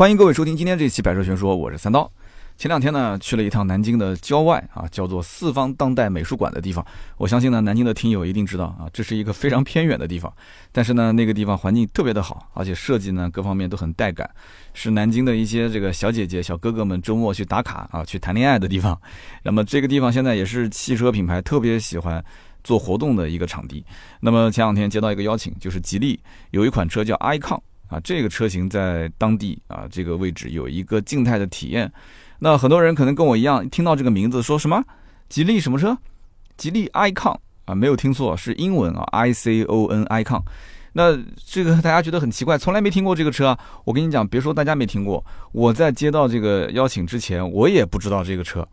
欢迎各位收听今天这期百车全说，我是三刀。前两天呢去了一趟南京的郊外啊，叫做四方当代美术馆的地方。我相信呢南京的听友一定知道啊，这是一个非常偏远的地方，但是呢那个地方环境特别的好，而且设计呢各方面都很带感，是南京的一些这个小姐姐小哥哥们周末去打卡啊去谈恋爱的地方。那么这个地方现在也是汽车品牌特别喜欢做活动的一个场地。那么前两天接到一个邀请，就是吉利有一款车叫 ICON 啊，这个车型在当地啊这个位置有一个静态的体验。那很多人可能跟我一样，听到这个名字说什么吉利什么车，吉利 Icon 啊，没有听错，是英文啊 ，ICON Icon。那这个大家觉得很奇怪，从来没听过这个车啊。我跟你讲，别说大家没听过，我在接到这个邀请之前，我也不知道这个车，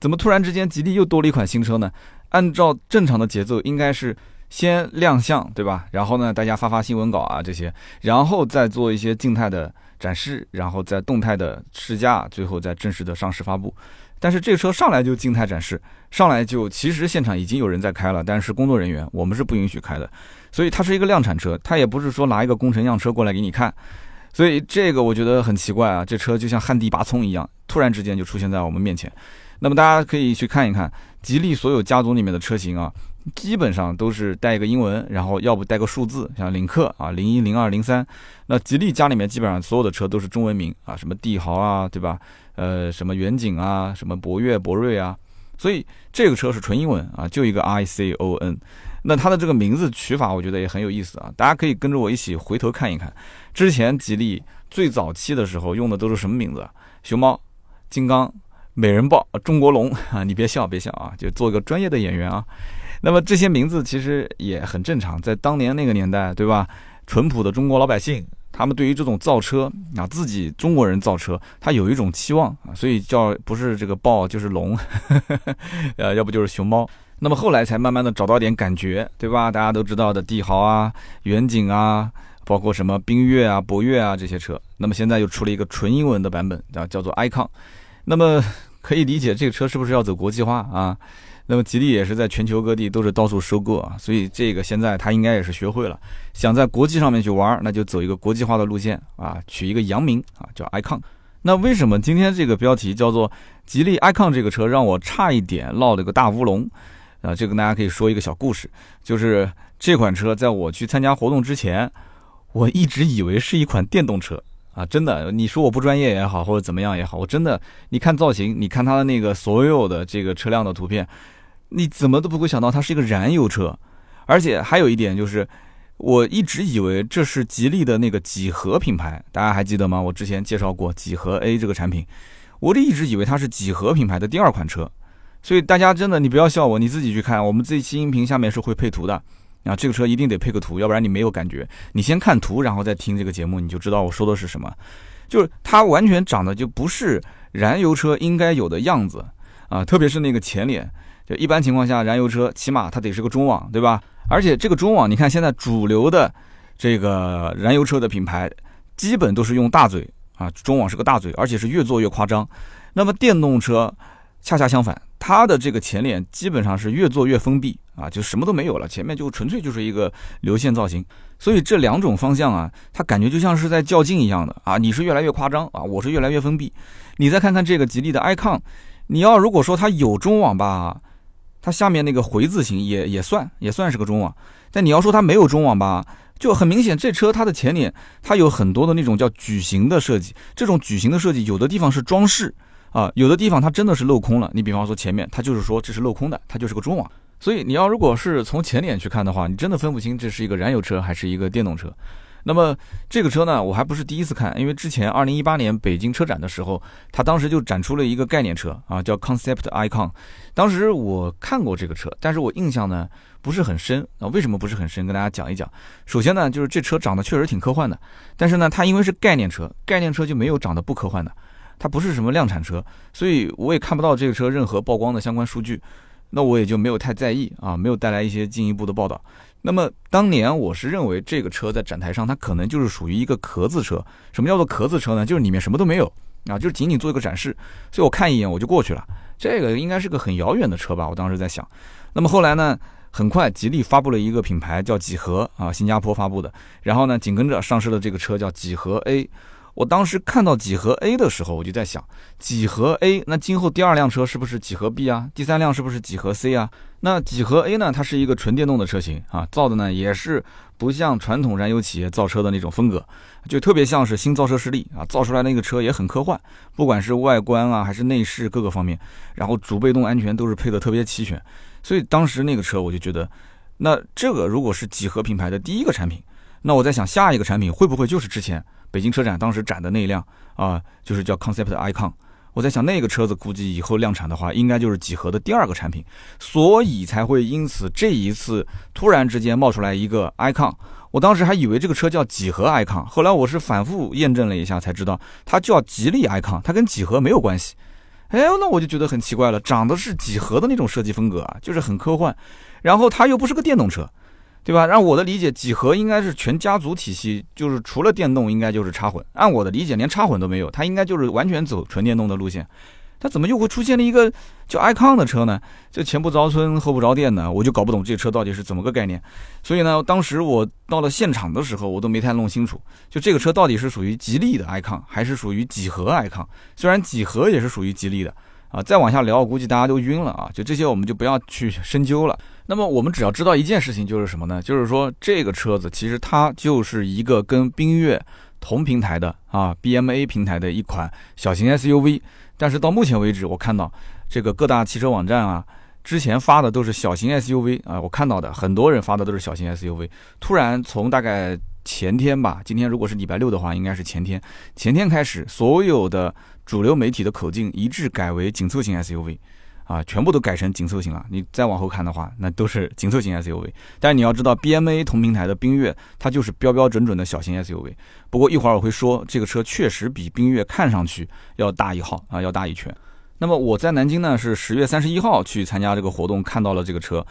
怎么突然之间吉利又多了一款新车呢？按照正常的节奏，应该是先亮相，对吧？然后呢，大家发新闻稿啊这些，然后再做一些静态的展示，然后再动态的试驾，最后再正式的上市发布。但是这个车上来就静态展示，上来就其实现场已经有人在开了，但是工作人员我们是不允许开的，所以它是一个量产车，它也不是说拿一个工程样车过来给你看。所以这个我觉得很奇怪啊，这车就像旱地拔葱一样，突然之间就出现在我们面前。那么大家可以去看一看，吉利所有家族里面的车型啊，基本上都是带一个英文，然后要不带个数字，像领克啊01、02、03。那吉利家里面基本上所有的车都是中文名啊，什么帝豪啊，对吧？什么远景啊，什么博越、博瑞啊。所以这个车是纯英文啊，就一个 ICON。那它的这个名字取法，我觉得也很有意思啊，大家可以跟着我一起回头看一看。之前吉利最早期的时候用的都是什么名字？熊猫、金刚、美人豹、中国龙啊！你别笑，别笑啊，就做一个专业的演员啊。那么这些名字其实也很正常，在当年那个年代，对吧？淳朴的中国老百姓，他们对于这种造车啊，自己中国人造车，他有一种期望啊，所以叫不是这个豹就是龙，要不就是熊猫。那么后来才慢慢的找到点感觉，对吧？大家都知道的帝豪啊、远景啊，包括什么缤越啊、博越啊这些车。那么现在又出了一个纯英文的版本啊，叫做 Icon。那么可以理解这个车是不是要走国际化啊？那么吉利也是在全球各地都是到处收购啊，所以这个现在他应该也是学会了，想在国际上面去玩，那就走一个国际化的路线啊，取一个洋名啊，叫 Icon。那为什么今天这个标题叫做吉利 Icon 这个车让我差一点落了个大乌龙啊？这个大家可以说一个小故事，就是这款车在我去参加活动之前，我一直以为是一款电动车。啊，真的，你说我不专业也好，或者怎么样也好，我真的，你看造型，你看它的那个所有的这个车辆的图片，你怎么都不会想到它是一个燃油车。而且还有一点就是，我一直以为这是吉利的那个几何品牌，大家还记得吗？我之前介绍过几何 A 这个产品，我一直以为它是几何品牌的第二款车。所以大家真的，你不要笑我，你自己去看，我们这一期音频下面是会配图的。啊，这个车一定得配个图，要不然你没有感觉。你先看图，然后再听这个节目，你就知道我说的是什么。就是它完全长得就不是燃油车应该有的样子啊，特别是那个前脸。就一般情况下，燃油车起码它得是个中网，对吧？而且这个中网，你看现在主流的这个燃油车的品牌，基本都是用大嘴啊，中网是个大嘴，而且是越做越夸张。那么电动车恰恰相反，它的这个前脸基本上是越做越封闭。啊，就什么都没有了，前面就纯粹就是一个流线造型，所以这两种方向啊，它感觉就像是在较劲一样的啊，你是越来越夸张啊，我是越来越封闭。你再看看这个吉利的 Icon， 你要如果说它有中网吧，它下面那个回字形也算是个中网，但你要说它没有中网吧，就很明显这车它的前脸它有很多的那种叫矩形的设计，这种矩形的设计有的地方是装饰啊，有的地方它真的是镂空了。你比方说前面它就是说这是镂空的，它就是个中网。所以你要如果是从前脸去看的话，你真的分不清这是一个燃油车还是一个电动车。那么这个车呢，我还不是第一次看，因为之前2018年北京车展的时候，它当时就展出了一个概念车啊，叫 Concept Icon。当时我看过这个车，但是我印象呢不是很深啊。为什么不是很深？跟大家讲一讲。首先呢，就是这车长得确实挺科幻的，但是呢，它因为是概念车，概念车就没有长得不科幻的，它不是什么量产车，所以我也看不到这个车任何曝光的相关数据。那我也就没有太在意啊，没有带来一些进一步的报道。那么当年我是认为这个车在展台上它可能就是属于一个壳子车。什么叫做壳子车呢？就是里面什么都没有啊，就是仅仅做一个展示。所以我看一眼我就过去了，这个应该是个很遥远的车吧，我当时在想。那么后来呢，很快吉利发布了一个品牌叫几何啊，新加坡发布的，然后呢紧跟着上市的这个车叫几何 A。我当时看到几何 A 的时候，我就在想，几何 A 那今后第二辆车是不是几何 B 啊？第三辆是不是几何 C 啊？那几何 A 呢，它是一个纯电动的车型啊，造的呢也是不像传统燃油企业造车的那种风格，就特别像是新造车势力啊，造出来那个车也很科幻，不管是外观啊还是内饰各个方面，然后主被动安全都是配的特别齐全，所以当时那个车我就觉得，那这个如果是几何品牌的第一个产品，那我在想下一个产品会不会就是之前北京车展当时展的那一辆啊，就是叫 Concept Icon。我在想那个车子估计以后量产的话，应该就是几何的第二个产品，所以才会因此这一次突然之间冒出来一个 Icon。我当时还以为这个车叫几何 Icon， 后来我是反复验证了一下才知道，它叫吉利 Icon， 它跟几何没有关系。哎，那我就觉得很奇怪了，长得是几何的那种设计风格啊，就是很科幻，然后它又不是个电动车，对吧？让我的理解，几何应该是全家族体系，就是除了电动，应该就是插混。按我的理解，连插混都没有，它应该就是完全走纯电动的路线。它怎么又会出现了一个叫 Icon 的车呢？这前不着村后不着店的，我就搞不懂这车到底是怎么个概念。所以呢，当时我到了现场的时候，我都没太弄清楚，就这个车到底是属于吉利的 Icon， 还是属于几何 Icon？ 虽然几何也是属于吉利的。啊，再往下聊，我估计大家都晕了啊！就这些，我们就不要去深究了。那么，我们只要知道一件事情，就是什么呢？就是说，这个车子其实它就是一个跟缤越同平台的啊 BMA 平台的一款小型 SUV。但是到目前为止，我看到这个各大汽车网站啊，之前发的都是小型 SUV 啊，我看到的很多人发的都是小型 SUV。突然从大概前天吧，今天如果是礼拜六的话，应该是前天开始，所有的主流媒体的口径一致改为紧凑型 SUV， 啊，全部都改成紧凑型了。你再往后看的话，那都是紧凑型 SUV。但是你要知道 ，BMA 同平台的缤越，它就是标标准准的小型 SUV。不过一会儿我会说，这个车确实比缤越看上去要大一号啊，要大一圈。那么我在南京呢，是10月31号去参加这个活动，看到了这个车。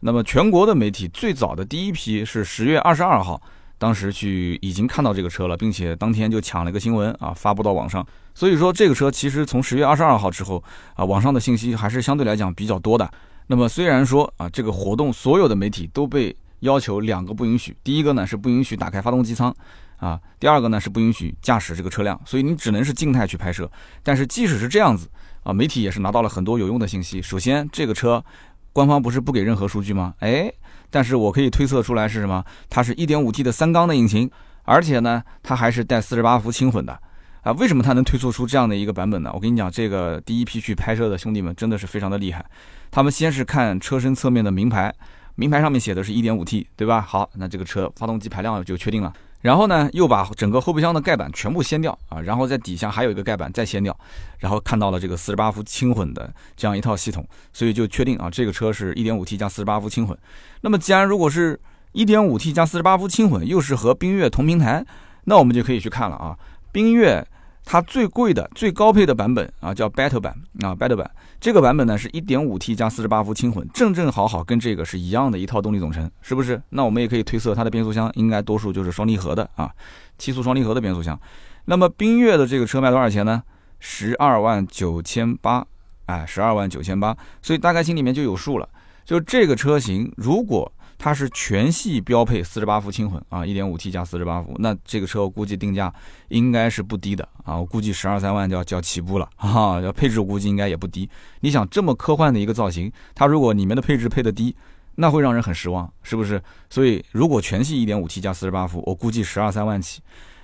那么全国的媒体最早的第一批是10月22号。当时去已经看到这个车了，并且当天就抢了一个新闻啊，发布到网上。所以说这个车其实从10月22号之后啊，网上的信息还是相对来讲比较多的。那么虽然说啊，这个活动所有的媒体都被要求两个不允许，第一个呢是不允许打开发动机舱啊，第二个呢是不允许驾驶这个车辆，所以你只能是静态去拍摄。但是即使是这样子啊，媒体也是拿到了很多有用的信息。首先，这个车官方不是不给任何数据吗？哎。但是我可以推测出来是什么？它是 1.5T 的3缸的引擎，而且呢，它还是带48伏轻混的啊。为什么它能推测出这样的一个版本呢？我跟你讲，这个第一批去拍摄的兄弟们真的是非常的厉害。他们先是看车身侧面的名牌，名牌上面写的是 1.5T， 对吧？好，那这个车发动机排量就确定了。然后呢，又把整个后备箱的盖板全部掀掉啊，然后在底下还有一个盖板再掀掉，然后看到了这个48伏轻混的这样一套系统，所以就确定啊，这个车是 1.5T 加48伏轻混。那么既然如果是 1.5T 加48伏轻混，又是和缤越同平台，那我们就可以去看了啊。缤越它最贵的、最高配的版本啊，叫 Battle 版啊 ，Battle 版这个版本呢是 1.5T 加48伏轻混，正好跟这个是一样的一套动力总成，是不是？那我们也可以推测它的变速箱应该多数就是双离合的啊，7速双离合的变速箱。那么缤越的这个车卖多少钱呢？129800，哎，129800。所以大概心里面就有数了。就这个车型，如果它是全系标配48伏轻混啊 ，1.5T 加48伏，那这个车我估计定价应该是不低的啊，我估计12、13万就要起步了啊，要配置我估计应该也不低。你想这么科幻的一个造型，它如果里面的配置配的低，那会让人很失望，是不是？所以如果全系 1.5T 加48伏，我估计12、13万起。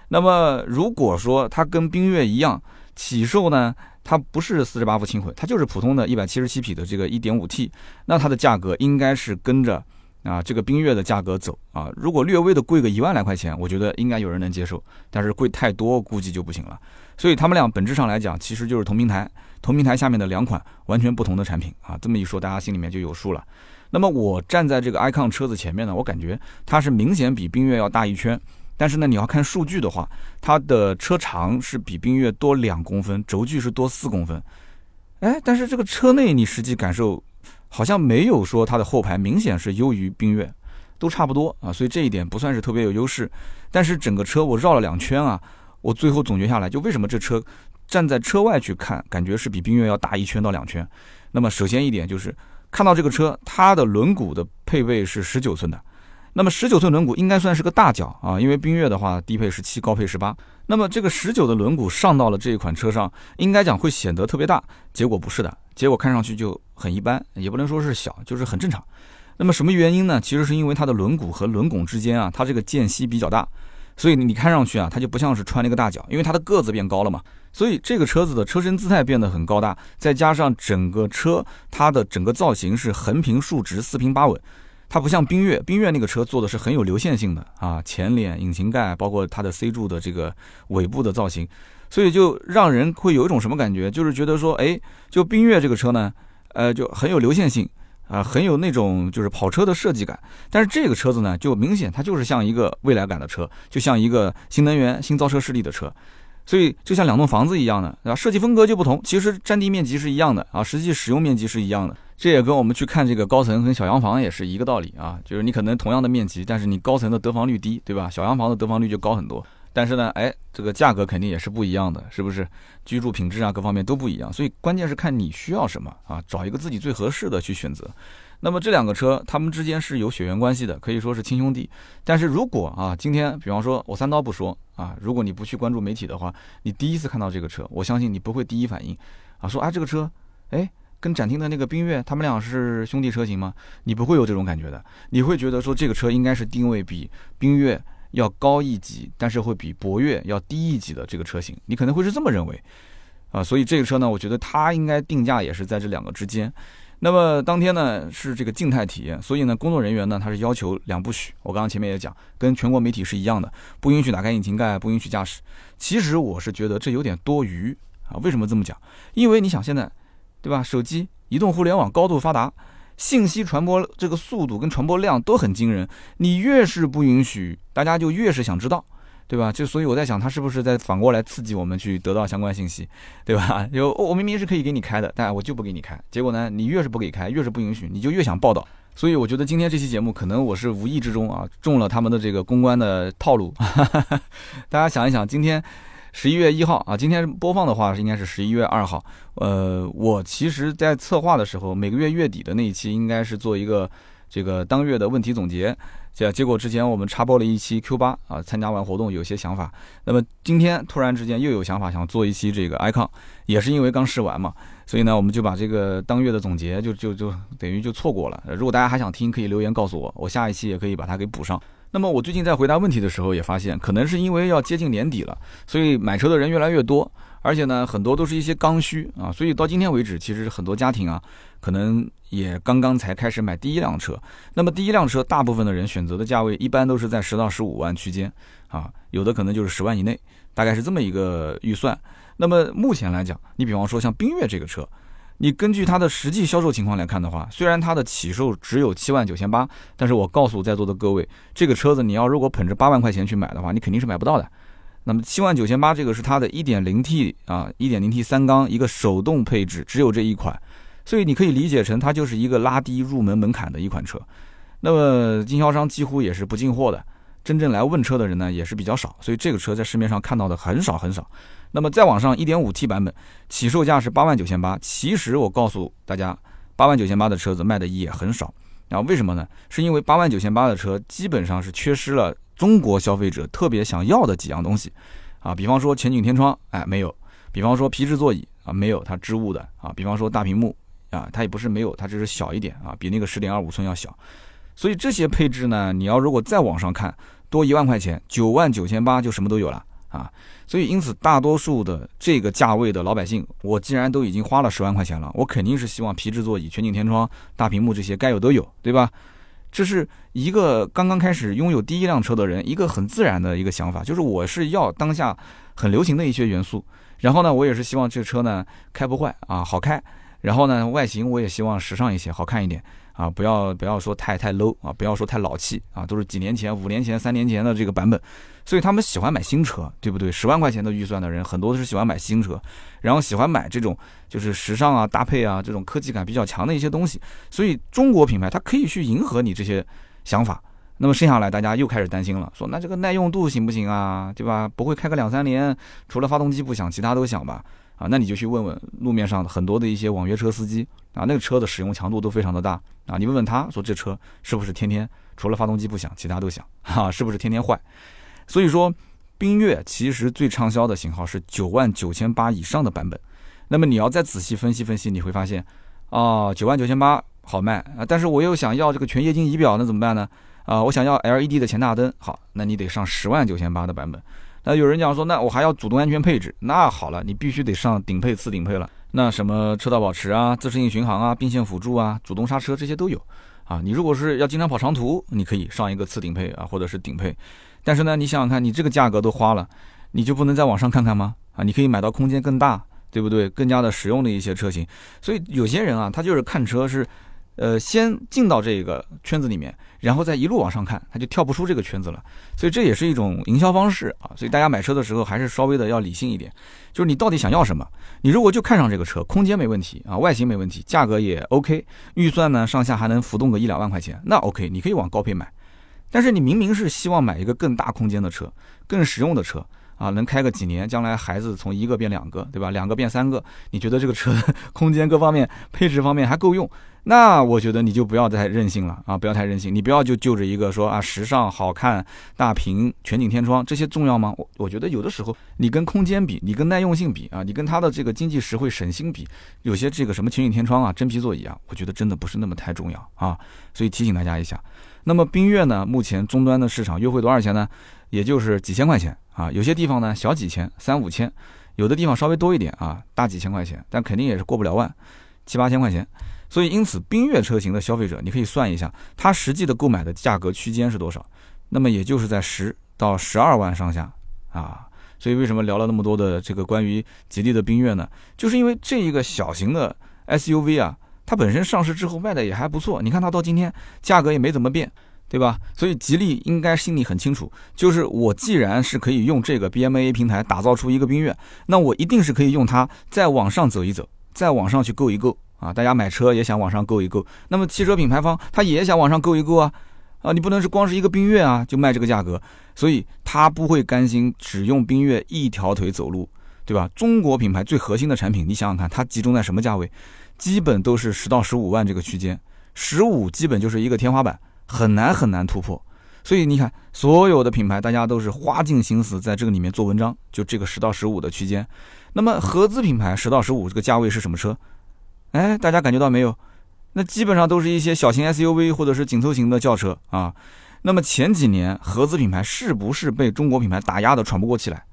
那么如果说它跟缤越一样，起售呢？它不是48伏轻混，它就是普通的177匹的这个 1.5T， 那它的价格应该是跟着啊这个缤越的价格走啊，如果略微的贵个1万来块钱，我觉得应该有人能接受，但是贵太多估计就不行了。所以他们俩本质上来讲其实就是同平台下面的两款完全不同的产品啊，这么一说大家心里面就有数了。那么我站在这个 Icon 车子前面呢，我感觉它是明显比缤越要大一圈。但是呢，你要看数据的话，它的车长是比缤越多2公分，轴距是多4公分。哎，但是这个车内你实际感受好像没有说它的后排明显是优于缤越，都差不多啊，所以这一点不算是特别有优势。但是整个车我绕了2圈啊，我最后总结下来，就为什么这车站在车外去看，感觉是比缤越要大1圈到2圈。那么首先一点就是看到这个车，它的轮毂的配备是19寸的。那么19寸轮毂应该算是个大脚啊，因为缤越的话低配17高配18，那么这个19的轮毂上到了这一款车上，应该讲会显得特别大，结果不是的，结果看上去就很一般，也不能说是小，就是很正常。那么什么原因呢？其实是因为它的轮毂和轮拱之间啊，它这个间隙比较大，所以你看上去啊，它就不像是穿了一个大脚，因为它的个子变高了嘛，所以这个车子的车身姿态变得很高大，再加上整个车它的整个造型是横平竖直四平八稳，它不像缤越，缤越那个车做的是很有流线性的啊，前脸、引擎盖，包括它的 C 柱的这个尾部的造型，所以就让人会有一种什么感觉，就是觉得说，哎，就缤越这个车呢，就很有流线性。啊，很有那种就是跑车的设计感，但是这个车子呢，就明显它就是像一个未来感的车，就像一个新能源、新造车势力的车，所以就像两栋房子一样的，啊，设计风格就不同，其实占地面积是一样的啊，实际使用面积是一样的，这也跟我们去看这个高层跟小洋房也是一个道理啊，就是你可能同样的面积，但是你高层的得房率低，对吧？小洋房的得房率就高很多。但是呢，哎，这个价格肯定也是不一样的，是不是？居住品质啊，各方面都不一样，所以关键是看你需要什么啊，找一个自己最合适的去选择。那么这两个车，他们之间是有血缘关系的，可以说是亲兄弟。但是如果啊，今天比方说我三刀不说啊，如果你不去关注媒体的话，你第一次看到这个车，我相信你不会第一反应啊，说啊这个车，哎。跟展厅的那个缤越，他们俩是兄弟车型吗？你不会有这种感觉的，你会觉得说这个车应该是定位比缤越要高一级，但是会比博越要低一级的这个车型，你可能会是这么认为啊。所以这个车呢，我觉得它应该定价也是在这两个之间。那么当天呢是这个静态体验，所以呢工作人员呢他是要求两不许，我刚刚前面也讲，跟全国媒体是一样的，不允许打开引擎盖，不允许驾驶。其实我是觉得这有点多余啊，为什么这么讲？因为你想现在。对吧？手机、移动互联网高度发达，信息传播这个速度跟传播量都很惊人。你越是不允许，大家就越是想知道，对吧？就所以我在想，他是不是在反过来刺激我们去得到相关信息，对吧？就我明明是可以给你开的，但我就不给你开。结果呢，你越是不给开，越是不允许，你就越想报道。所以我觉得今天这期节目可能我是无意之中啊中了他们的这个公关的套路。大家想一想，今天。11月1号啊，今天播放的话应该是11月2号。我其实在策划的时候，每个月月底的那一期应该是做一个这个当月的问题总结。结果之前我们插播了一期 Q8 啊，参加完活动有些想法。那么今天突然之间又有想法想做一期这个 ICON， 也是因为刚试完嘛，所以呢我们就把这个当月的总结就等于就错过了。如果大家还想听，可以留言告诉我，我下一期也可以把它给补上。那么我最近在回答问题的时候也发现，可能是因为要接近年底了，所以买车的人越来越多，而且呢很多都是一些刚需啊，所以到今天为止，其实很多家庭啊可能也刚刚才开始买第一辆车。那么第一辆车大部分的人选择的价位一般都是在10到15万区间啊，有的可能就是10万以内，大概是这么一个预算。那么目前来讲，你比方说像缤越这个车，你根据它的实际销售情况来看的话，虽然它的起售只有79800，但是我告诉在座的各位，这个车子你要如果捧着8万块钱去买的话，你肯定是买不到的。那么79800这个是它的 1.0T 啊 1.0T 三缸一个手动配置，只有这一款，所以你可以理解成它就是一个拉低入门门槛的一款车。那么经销商几乎也是不进货的，真正来问车的人呢也是比较少，所以这个车在市面上看到的很少很少。那么再往上 1.5T 版本起售价是89800，其实我告诉大家，89800的车子卖的也很少。然后为什么呢？是因为89800的车基本上是缺失了中国消费者特别想要的几样东西啊，比方说前景天窗，哎没有；比方说皮质座椅啊没有，它织物的啊；比方说大屏幕啊，它也不是没有，它只是小一点啊，比那个 10.25 寸要小。所以这些配置呢，你要如果再往上看，多1万块钱，99800就什么都有了。啊，所以因此大多数的这个价位的老百姓，我既然都已经花了10万块钱了，我肯定是希望皮质座椅、全景天窗、大屏幕这些该有都有，对吧？这是一个刚刚开始拥有第一辆车的人一个很自然的一个想法，就是我是要当下很流行的一些元素，然后呢，我也是希望这车呢开不坏啊，好开，然后呢，外形我也希望时尚一些，好看一点。啊，不要说太 low 啊，不要说太老气啊，都是几年前、5年前、3年前的这个版本，所以他们喜欢买新车，对不对？10万块钱的预算的人，很多都是喜欢买新车，然后喜欢买这种就是时尚啊、搭配啊这种科技感比较强的一些东西。所以中国品牌它可以去迎合你这些想法。那么剩下来，大家又开始担心了，说那这个耐用度行不行啊？对吧？不会开个2、3年，除了发动机不响，其他都响吧？啊，那你就去问问路面上很多的一些网约车司机，啊，那个车的使用强度都非常的大啊。你问问他说这车是不是天天除了发动机不响，其他都响啊？是不是天天坏？所以说，缤越其实最畅销的型号是99800以上的版本。那么你要再仔细分析分析，你会发现啊，99800好卖啊，但是我又想要这个全液晶仪表，那怎么办呢？啊，我想要 LED 的前大灯，好，那你得上1098000的版本。那有人讲说，那我还要主动安全配置，那好了，你必须得上顶配次顶配了。那什么车道保持啊、自适应巡航啊、并线辅助啊、主动刹车这些都有啊。你如果是要经常跑长途，你可以上一个次顶配啊，或者是顶配。但是呢，你想想看，你这个价格都花了，你就不能再往上看看吗？啊，你可以买到空间更大，对不对？更加的实用的一些车型。所以有些人啊，他就是看车是，先进到这个圈子里面，然后再一路往上看，他就跳不出这个圈子了。所以这也是一种营销方式啊。所以大家买车的时候还是稍微的要理性一点，就是你到底想要什么？你如果就看上这个车，空间没问题啊，外形没问题，价格也 OK， 预算呢上下还能浮动个1-2万块钱，那 OK， 你可以往高配买。但是你明明是希望买一个更大空间的车，更实用的车啊，能开个几年，将来孩子从1个变2个，对吧？2个变3个，你觉得这个车空间各方面、配置方面还够用？那我觉得你就不要太任性了啊！不要太任性，你不要就着一个说啊，时尚、好看、大屏、全景天窗这些重要吗？我觉得有的时候你跟空间比，你跟耐用性比啊，你跟它的这个经济实惠、省心比，有些这个什么全景天窗啊、真皮座椅啊，我觉得真的不是那么太重要啊。所以提醒大家一下。那么缤越呢，目前终端的市场优惠多少钱呢？也就是几千块钱啊，有些地方呢小几千、3-5千，有的地方稍微多一点啊，大几千块钱，但肯定也是过不了万，7-8千块钱。所以因此缤越车型的消费者，你可以算一下它实际的购买的价格区间是多少，那么也就是在10到12万上下啊。所以为什么聊了那么多的这个关于吉利的缤越呢？就是因为这一个小型的 SUV 啊，它本身上市之后卖的也还不错，你看它到今天价格也没怎么变，对吧？所以吉利应该心里很清楚，就是我既然是可以用这个 BMA 平台打造出一个缤越，那我一定是可以用它再往上走一走，再往上去购一购啊！大家买车也想往上购一购，那么汽车品牌方他也想往上购一购啊！啊，你不能是光是一个缤越啊就卖这个价格，所以他不会甘心只用缤越一条腿走路，对吧？中国品牌最核心的产品，你想想看，它集中在什么价位？基本都是10到15万这个区间，15基本就是一个天花板，很难很难突破。所以你看，所有的品牌大家都是花尽心思在这个里面做文章，就这个10到15的区间。那么合资品牌10到15这个价位是什么车？哎，大家感觉到没有？那基本上都是一些小型 SUV 或者是紧凑型的轿车啊。那么前几年合资品牌是不是被中国品牌打压的喘不过气来？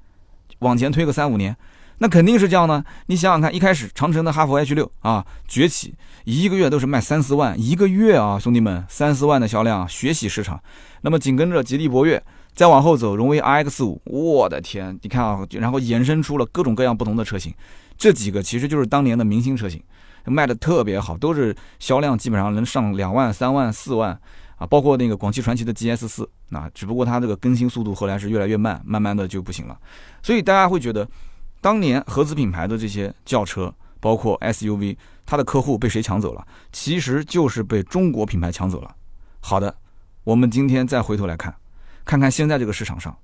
往前推个3-5年，那肯定是这样呢。你想想看，一开始长城的哈弗 H6 啊崛起，一个月都是卖3-4万，一个月啊，兄弟们，3-4万的销量，血洗市场。那么紧跟着吉利博越，再往后走，荣威 RX5， 我的天，你看啊，然后延伸出了各种各样不同的车型，这几个其实就是当年的明星车型，卖的特别好，都是销量基本上能上2万、3万、4万啊，包括那个广汽传祺的 GS4，那只不过它这个更新速度后来是越来越慢，慢慢的就不行了。所以大家会觉得，当年合资品牌的这些轿车，包括 SUV， 它的客户被谁抢走了？其实就是被中国品牌抢走了。好的，我们今天再回头来看看现在这个市场上，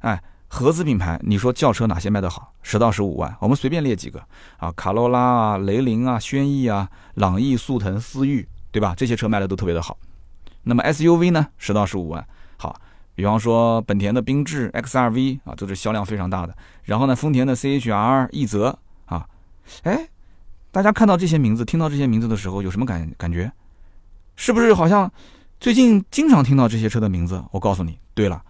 哎，合资品牌，你说轿车哪些卖得好？10到15万，我们随便列几个啊，卡罗拉啊、雷凌啊、轩逸啊、朗逸、速腾、思域，对吧？这些车卖的都特别的好。那么 SUV 呢？10到15万，好。比方说本田的缤智、XRV 啊，都是销量非常大的。然后呢，丰田的 CHR、奕泽啊，哎，大家看到这些名字、听到这些名字的时候，有什么感觉？是不是好像最近经常听到这些车的名字？我告诉你，对了，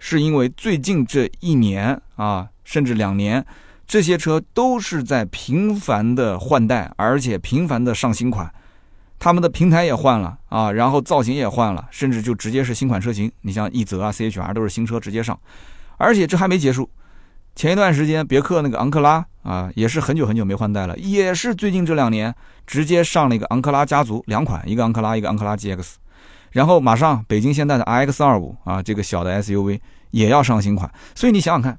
是因为最近这1年啊，甚至2年，这些车都是在频繁的换代，而且频繁的上新款。他们的平台也换了啊，然后造型也换了，甚至就直接是新款车型。你像奕泽啊、CHR 都是新车直接上，而且这还没结束。前一段时间，别克那个昂克拉啊，也是很久很久没换代了，也是最近这2年直接上了一个昂克拉家族2款，一个昂克拉，一个昂克拉 GX。然后马上北京现代的 ix25 啊，这个小的 SUV 也要上新款。所以你想想看，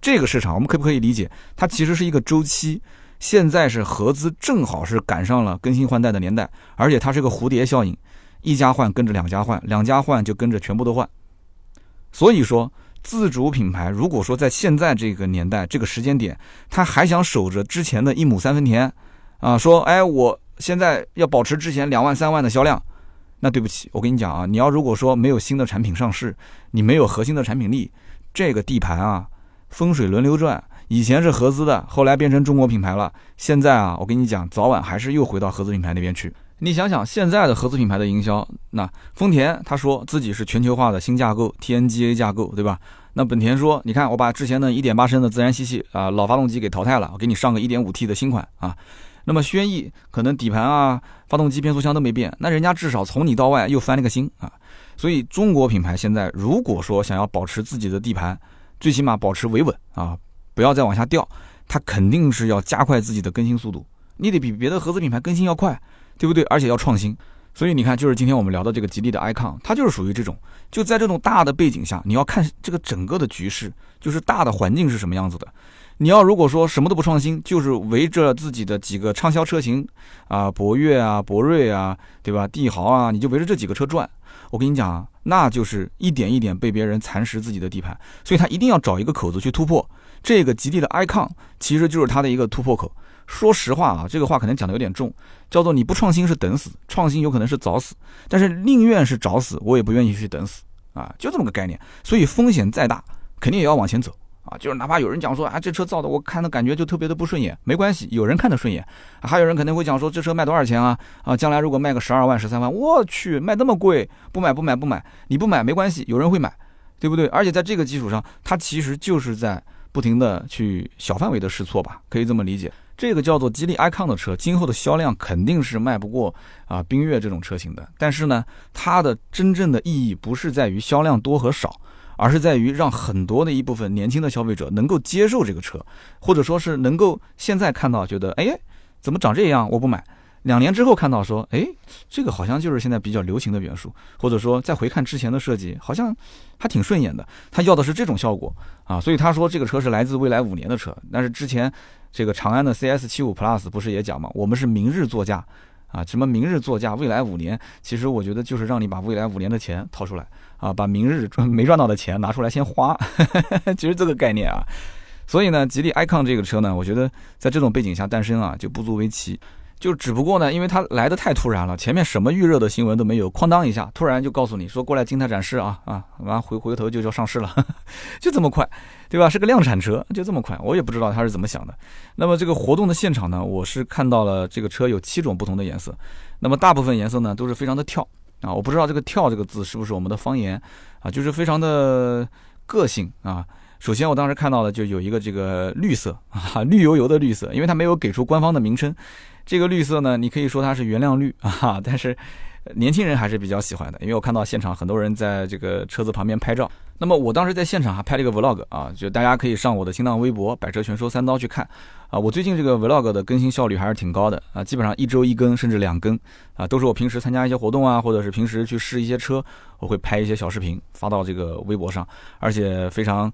这个市场我们可不可以理解，它其实是一个周期？现在是合资正好是赶上了更新换代的年代，而且它是个蝴蝶效应，一家换跟着两家换，两家换就跟着全部都换。所以说自主品牌如果说在现在这个年代这个时间点，他还想守着之前的一亩三分田啊，说哎我现在要保持之前2万3万的销量，那对不起，我跟你讲啊，你要如果说没有新的产品上市，你没有核心的产品力，这个地盘啊，风水轮流转，以前是合资的，后来变成中国品牌了，现在啊，我跟你讲，早晚还是又回到合资品牌那边去。你想想现在的合资品牌的营销，那丰田他说自己是全球化的新架构 TNGA 架构，对吧？那本田说，你看我把之前的 1.8 升的自然吸气啊老发动机给淘汰了，我给你上个 1.5T 的新款啊。那么轩逸可能底盘啊发动机变速箱都没变，那人家至少从里到外又翻了个新啊。所以中国品牌现在如果说想要保持自己的地盘，最起码保持维稳啊，不要再往下掉，它肯定是要加快自己的更新速度，你得比别的合资品牌更新要快，对不对？而且要创新。所以你看，就是今天我们聊的这个吉利的 ICON， 它就是属于这种，就在这种大的背景下，你要看这个整个的局势，就是大的环境是什么样子的。你要如果说什么都不创新，就是围着自己的几个畅销车型啊，博越啊、博瑞啊，对吧？帝豪啊，你就围着这几个车转，我跟你讲啊，那就是一点一点被别人蚕食自己的地盘。所以他一定要找一个口子去突破。这个吉利的 ICON 其实就是它的一个突破口。说实话啊，这个话可能讲的有点重，叫做你不创新是等死，创新有可能是早死，但是宁愿是早死，我也不愿意去等死啊，就这么个概念。所以风险再大，肯定也要往前走啊。就是哪怕有人讲说啊，这车造的我看的感觉就特别的不顺眼，没关系，有人看的顺眼，还有人肯定会讲说这车卖多少钱啊？啊，将来如果卖个12万13万，我去，卖那么贵，不买，你不买没关系，有人会买，对不对？而且在这个基础上，它其实就是在不停的去小范围的试错吧，可以这么理解。这个叫做吉利 ICON 的车，今后的销量肯定是卖不过啊缤越这种车型的。但是呢，它的真正的意义不是在于销量多和少，而是在于让很多的一部分年轻的消费者能够接受这个车，或者说是能够现在看到觉得，哎，怎么长这样，我不买。2年之后看到说，哎，这个好像就是现在比较流行的元素，或者说再回看之前的设计，好像还挺顺眼的。他要的是这种效果啊，所以他说这个车是来自未来5年的车。但是之前这个长安的 CS75 Plus 不是也讲嘛，我们是明日座驾啊，什么明日座驾，未来5年，其实我觉得就是让你把未来5年的钱掏出来啊，把明日没赚到的钱拿出来先花其实这个概念啊。所以呢，吉利 ICON 这个车呢，我觉得在这种背景下诞生啊，就不足为奇。就只不过呢，因为它来的太突然了，前面什么预热的新闻都没有，哐当一下，突然就告诉你说过来静态展示啊，完回头就上市了就这么快，对吧？是个量产车，就这么快，我也不知道他是怎么想的。那么这个活动的现场呢，我是看到了这个车有7种不同的颜色，那么大部分颜色呢都是非常的跳啊，我不知道这个跳这个字是不是我们的方言啊，就是非常的个性啊。首先我当时看到的就有一个这个绿色啊，绿油油的绿色，因为它没有给出官方的名称。这个绿色呢，你可以说它是原谅绿啊，但是年轻人还是比较喜欢的，因为我看到现场很多人在这个车子旁边拍照。那么我当时在现场还拍了一个 vlog 啊，就大家可以上我的新浪微博百车全说3刀去看啊。我最近这个 vlog 的更新效率还是挺高的啊，基本上1周1更甚至2更啊，都是我平时参加一些活动啊，或者是平时去试一些车，我会拍一些小视频发到这个微博上，而且非常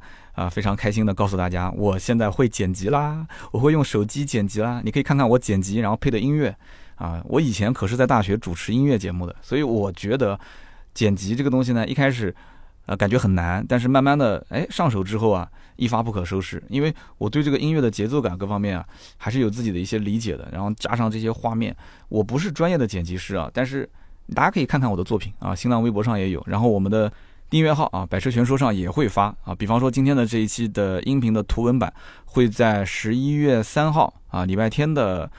开心的告诉大家，我现在会剪辑啦，我会用手机剪辑啦，你可以看看我剪辑然后配的音乐啊。我以前可是在大学主持音乐节目的，所以我觉得剪辑这个东西呢，一开始感觉很难，但是慢慢的，哎，上手之后啊，一发不可收拾。因为我对这个音乐的节奏感各方面啊，还是有自己的一些理解的。然后加上这些画面，我不是专业的剪辑师啊，但是大家可以看看我的作品啊，新浪微博上也有，然后我们的订阅号啊，百车全说上也会发啊。比方说今天的这一期的音频的图文版，会在11月3号啊，礼拜天的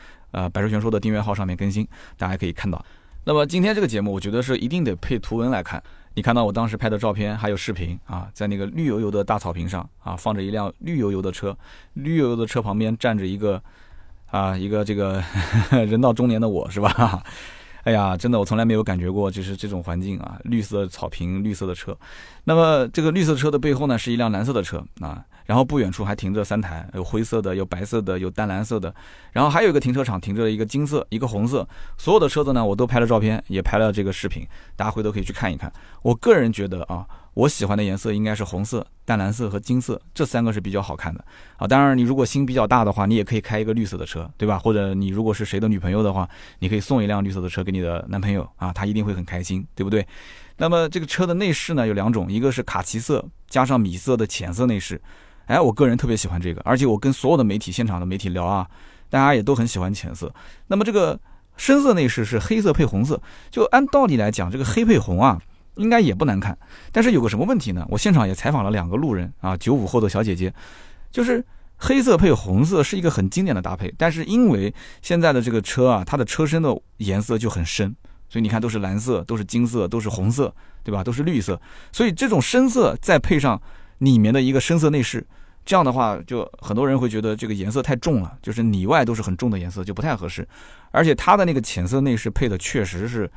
百车全说的订阅号上面更新，大家可以看到。那么今天这个节目，我觉得是一定得配图文来看。你看到我当时拍的照片还有视频啊，在那个绿油油的大草坪上啊，放着一辆绿油油的车，绿油油的车旁边站着一个这个人到中年的我，是吧？哎呀，真的我从来没有感觉过就是这种环境啊，绿色草坪，绿色的车。那么这个绿色车的背后呢，是一辆蓝色的车啊，然后不远处还停着3台，有灰色的，有白色的，有淡蓝色的，然后还有一个停车场停着一个金色，一个红色。所有的车子呢，我都拍了照片，也拍了这个视频，大家回头可以去看一看。我个人觉得啊，我喜欢的颜色应该是红色、淡蓝色和金色，这3个是比较好看的啊。当然，你如果心比较大的话，你也可以开一个绿色的车，对吧？或者你如果是谁的女朋友的话，你可以送一辆绿色的车给你的男朋友啊，他一定会很开心，对不对？那么这个车的内饰呢有2种，一个是卡其色加上米色的浅色内饰，哎，我个人特别喜欢这个，而且我跟所有的媒体现场的媒体聊啊，大家也都很喜欢浅色。那么这个深色内饰是黑色配红色，就按道理来讲，这个黑配红啊，应该也不难看。但是有个什么问题呢？我现场也采访了两个路人啊，95后的小姐姐，就是黑色配红色是一个很经典的搭配，但是因为现在的这个车啊，它的车身的颜色就很深，所以你看都是蓝色，都是金色，都是红色，对吧？都是绿色，所以这种深色再配上里面的一个深色内饰。这样的话，就很多人会觉得这个颜色太重了，就是里外都是很重的颜色，就不太合适。而且它的那个浅色内饰配的确实是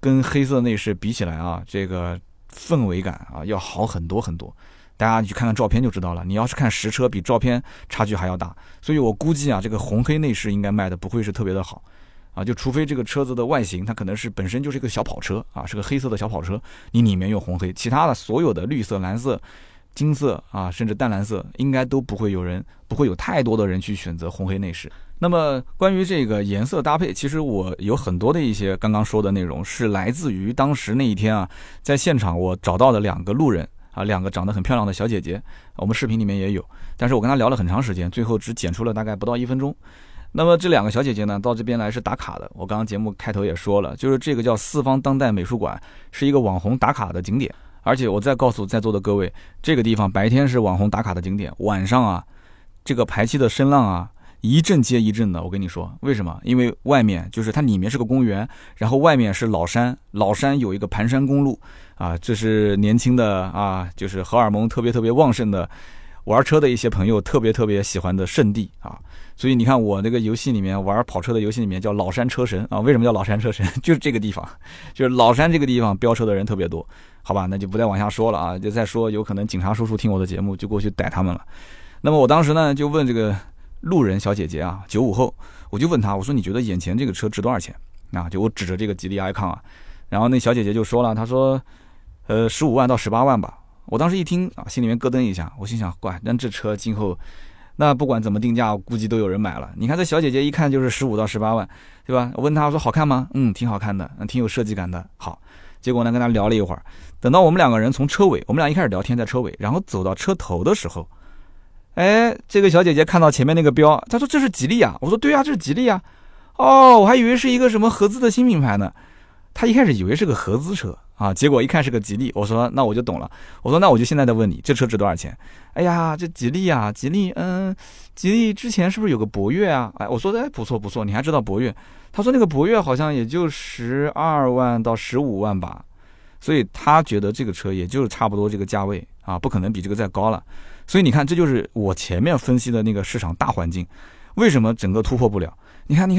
跟黑色内饰比起来啊，这个氛围感啊要好很多很多。大家去看看照片就知道了，你要是看实车，比照片差距还要大。所以我估计啊，这个红黑内饰应该卖的不会是特别的好啊，就除非这个车子的外形它可能是本身就是一个小跑车啊，是个黑色的小跑车，你里面用红黑，其他的所有的绿色、蓝色、金色啊，甚至淡蓝色，应该都不会有太多的人去选择红黑内饰。那么关于这个颜色搭配，其实我有很多的一些刚刚说的内容是来自于当时那一天啊，在现场我找到的两个路人啊，两个长得很漂亮的小姐姐，我们视频里面也有，但是我跟她聊了很长时间，最后只剪出了大概不到1分钟。那么这两个小姐姐呢，到这边来是打卡的。我刚刚节目开头也说了，就是这个叫四方当代美术馆，是一个网红打卡的景点。而且我再告诉在座的各位，这个地方白天是网红打卡的景点，晚上啊，这个排气的声浪啊，一阵接一阵的。我跟你说，为什么？因为外面就是它里面是个公园，然后外面是老山，老山有一个盘山公路啊，这是年轻的啊，就是荷尔蒙特别特别旺盛的玩车的一些朋友特别特别喜欢的圣地啊。所以你看我那个游戏里面，玩跑车的游戏里面叫老山车神啊。为什么叫老山车神？就是这个地方，就是老山这个地方飙车的人特别多。好吧，那就不再往下说了啊，就再说有可能警察叔叔听我的节目就过去逮他们了。那么我当时呢就问这个路人小姐姐啊，95后，我就问她，我说你觉得眼前这个车值多少钱啊？就我指着这个吉利 ICON 啊，然后那小姐姐就说了，她说15万到18万吧。我当时一听啊，心里面咯噔一下，我心想，怪，但这车今后那不管怎么定价，我估计都有人买了。你看这小姐姐一看就是15到18万，对吧？我问她，我说好看吗？嗯，挺好看的，挺有设计感的。好。结果呢，跟他聊了一会儿，等到我们两个人从车尾，我们俩一开始聊天在车尾，然后走到车头的时候，哎，这个小姐姐看到前面那个标，她说这是吉利啊。我说对啊，这是吉利啊。哦，我还以为是一个什么合资的新品牌呢。她一开始以为是个合资车啊，结果一看是个吉利。我说那我就懂了，我说那我就现在再问你，这车值多少钱？哎呀，这吉利啊，吉利，吉利之前是不是有个博越啊？哎，我说哎，不错不错，你还知道博越。他说那个博越好像也就12万到15万吧，所以他觉得这个车也就是差不多这个价位啊，不可能比这个再高了。所以你看，这就是我前面分析的那个市场大环境，为什么整个突破不了？你看，你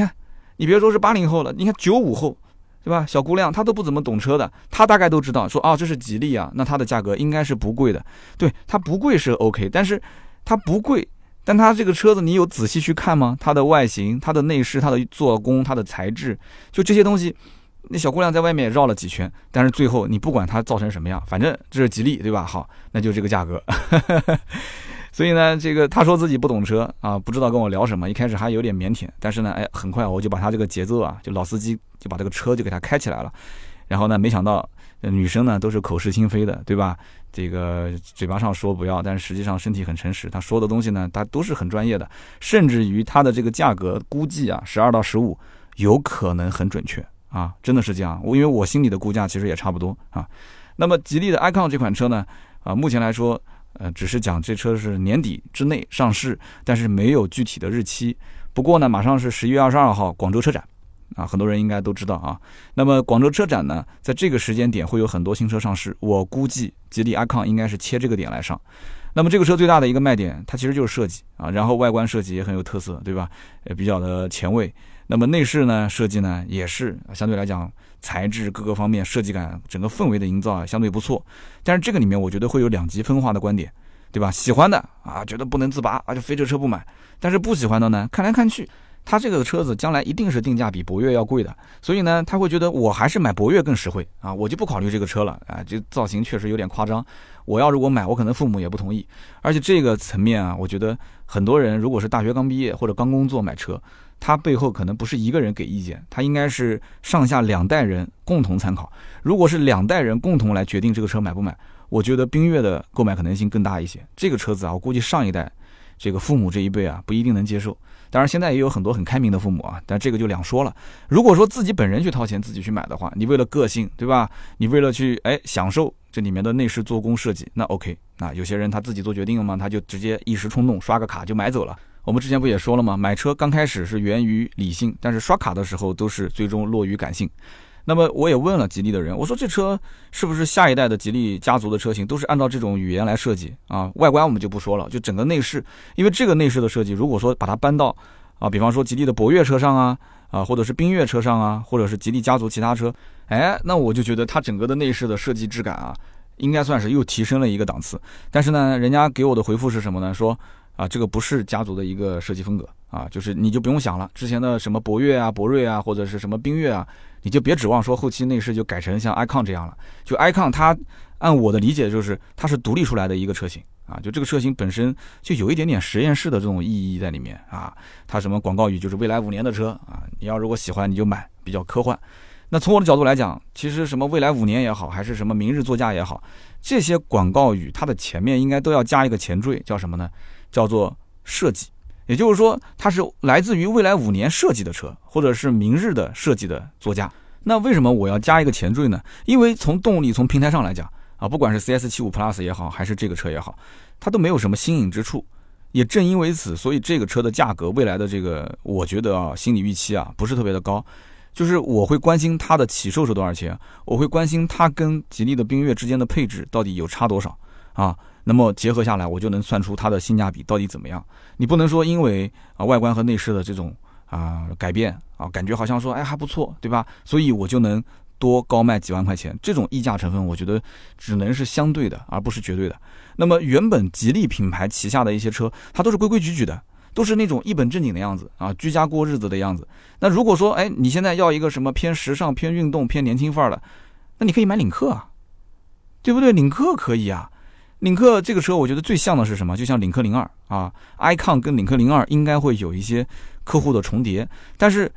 别说是80后了，你看95后，对吧？小姑娘她都不怎么懂车的，她大概都知道说啊，这是吉利啊，那它的价格应该是不贵的。对，它不贵是 OK， 但是它不贵。但它这个车子你有仔细去看吗？它的外形、它的内饰、它的做工、它的材质，就这些东西，那小姑娘在外面也绕了几圈，但是最后你不管它造成什么样，反正这是吉利，对吧？好，那就这个价格。所以呢，这个他说自己不懂车啊，不知道跟我聊什么，一开始还有点腼腆，但是呢，哎，很快我就把他这个节奏啊，就老司机就把这个车就给他开起来了。然后呢，没想到女生呢都是口是心非的，对吧？这个嘴巴上说不要，但是实际上身体很诚实。他说的东西呢，他都是很专业的，甚至于他的这个价格估计啊，12到15有可能很准确啊，真的是这样。因为我心里的估价其实也差不多啊。那么吉利的 Icon 这款车呢，啊，目前来说，只是讲这车是年底之内上市，但是没有具体的日期。不过呢，马上是11月22号广州车展。啊，很多人应该都知道啊。那么广州车展呢，在这个时间点会有很多新车上市，我估计吉利 Icon 应该是切这个点来上。那么这个车最大的一个卖点，它其实就是设计啊，然后外观设计也很有特色，对吧？比较的前卫。那么内饰呢，设计呢也是相对来讲，材质各个方面设计感，整个氛围的营造啊，相对不错。但是这个里面我觉得会有两极分化的观点，对吧？喜欢的啊，觉得不能自拔啊，就非这车不买；但是不喜欢的呢，看来看去。他这个车子将来一定是定价比博越要贵的，所以呢，他会觉得我还是买博越更实惠啊，我就不考虑这个车了啊，这造型确实有点夸张，我要如果买，我可能父母也不同意。而且这个层面啊，我觉得很多人如果是大学刚毕业或者刚工作买车，他背后可能不是一个人给意见，他应该是上下两代人共同参考。如果是两代人共同来决定这个车买不买，我觉得缤越的购买可能性更大一些。这个车子啊，我估计上一代这个父母这一辈啊不一定能接受。当然现在也有很多很开明的父母啊，但这个就两说了。如果说自己本人去掏钱自己去买的话，你为了个性，对吧？你为了去享受这里面的内饰做工设计，那 OK。那有些人他自己做决定了嘛，他就直接一时冲动刷个卡就买走了。我们之前不也说了吗？买车刚开始是源于理性，但是刷卡的时候都是最终落于感性。那么我也问了吉利的人，我说这车是不是下一代的吉利家族的车型都是按照这种语言来设计啊？外观我们就不说了，就整个内饰，因为这个内饰的设计，如果说把它搬到比方说吉利的博越车上啊，或者是缤越车上啊，或者是吉利家族其他车，那我就觉得它整个的内饰的设计质感啊，应该算是又提升了一个档次。但是呢，人家给我的回复是什么呢？说这个不是家族的一个设计风格啊，就是你就不用想了，之前的什么博越啊、博瑞啊，或者是什么缤越啊，你就别指望说后期内饰就改成像 ICON 这样了。就 ICON 它按我的理解就是它是独立出来的一个车型啊，就这个车型本身就有一点点实验室的这种意义在里面啊。它什么广告语就是未来5年的车啊，你要如果喜欢你就买，比较科幻。那从我的角度来讲，其实什么未来5年也好，还是什么明日座驾也好，这些广告语它的前面应该都要加一个前缀，叫什么呢？叫做设计，也就是说它是来自于未来5年设计的车，或者是明日的设计的座驾。那为什么我要加一个前缀呢？因为从动力从平台上来讲啊，不管是 CS75 Plus 也好，还是这个车也好，它都没有什么新颖之处。也正因为此，所以这个车的价格未来的这个我觉得心理预期不是特别的高。就是我会关心它的起售是多少钱，我会关心它跟吉利的缤越之间的配置到底有差多少啊。那么结合下来，我就能算出它的性价比到底怎么样。你不能说因为外观和内饰的这种改变感觉好像说还不错，对吧？所以我就能多高卖几万块钱。这种溢价成分，我觉得只能是相对的，而不是绝对的。那么原本吉利品牌旗下的一些车，它都是规规矩矩的，都是那种一本正经的样子啊，居家过日子的样子。那如果说你现在要一个什么偏时尚、偏运动、偏年轻范儿的，那你可以买领克啊，对不对？领克可以啊。领克这个车我觉得最像的是什么？就像领克02啊 ，Icon 跟领克02应该会有一些客户的重叠，但是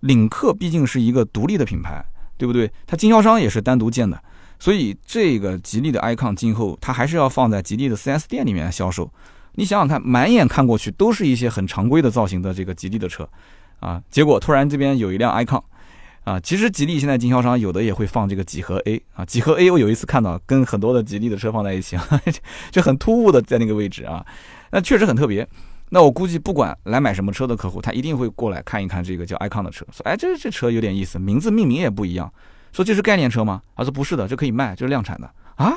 领克毕竟是一个独立的品牌，对不对？它经销商也是单独建的，所以这个吉利的 Icon 今后它还是要放在吉利的 4S 店里面销售。你想想看，满眼看过去都是一些很常规的造型的这个吉利的车啊，结果突然这边有一辆 Icon。其实吉利现在经销商有的也会放这个几何 A 啊，几何 A 我有一次看到跟很多的吉利的车放在一起，就很突兀的在那个位置啊，那确实很特别。那我估计不管来买什么车的客户，他一定会过来看一看这个叫 Icon 的车，说这车有点意思，名字命名也不一样，说这是概念车吗？他说不是的，这可以卖，这是量产的啊。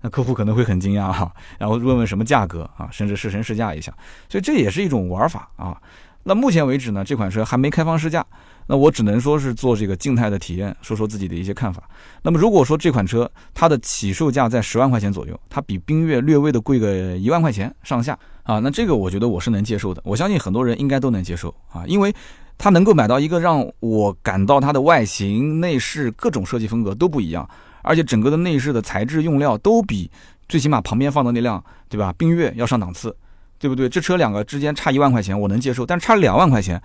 那客户可能会很惊讶然后问问什么价格啊，甚至试乘试驾一下，所以这也是一种玩法啊。那目前为止呢，这款车还没开放试驾，那我只能说是做这个静态的体验，说说自己的一些看法。那么如果说这款车它的起售价在10万块钱左右，它比缤越略微的贵个1万块钱上下啊，那这个我觉得我是能接受的，我相信很多人应该都能接受啊，因为它能够买到一个让我感到它的外形、内饰、各种设计风格都不一样，而且整个的内饰的材质用料都比最起码旁边放的那辆，对吧？缤越要上档次，对不对？这车两个之间差1万块钱我能接受，但差2万块钱。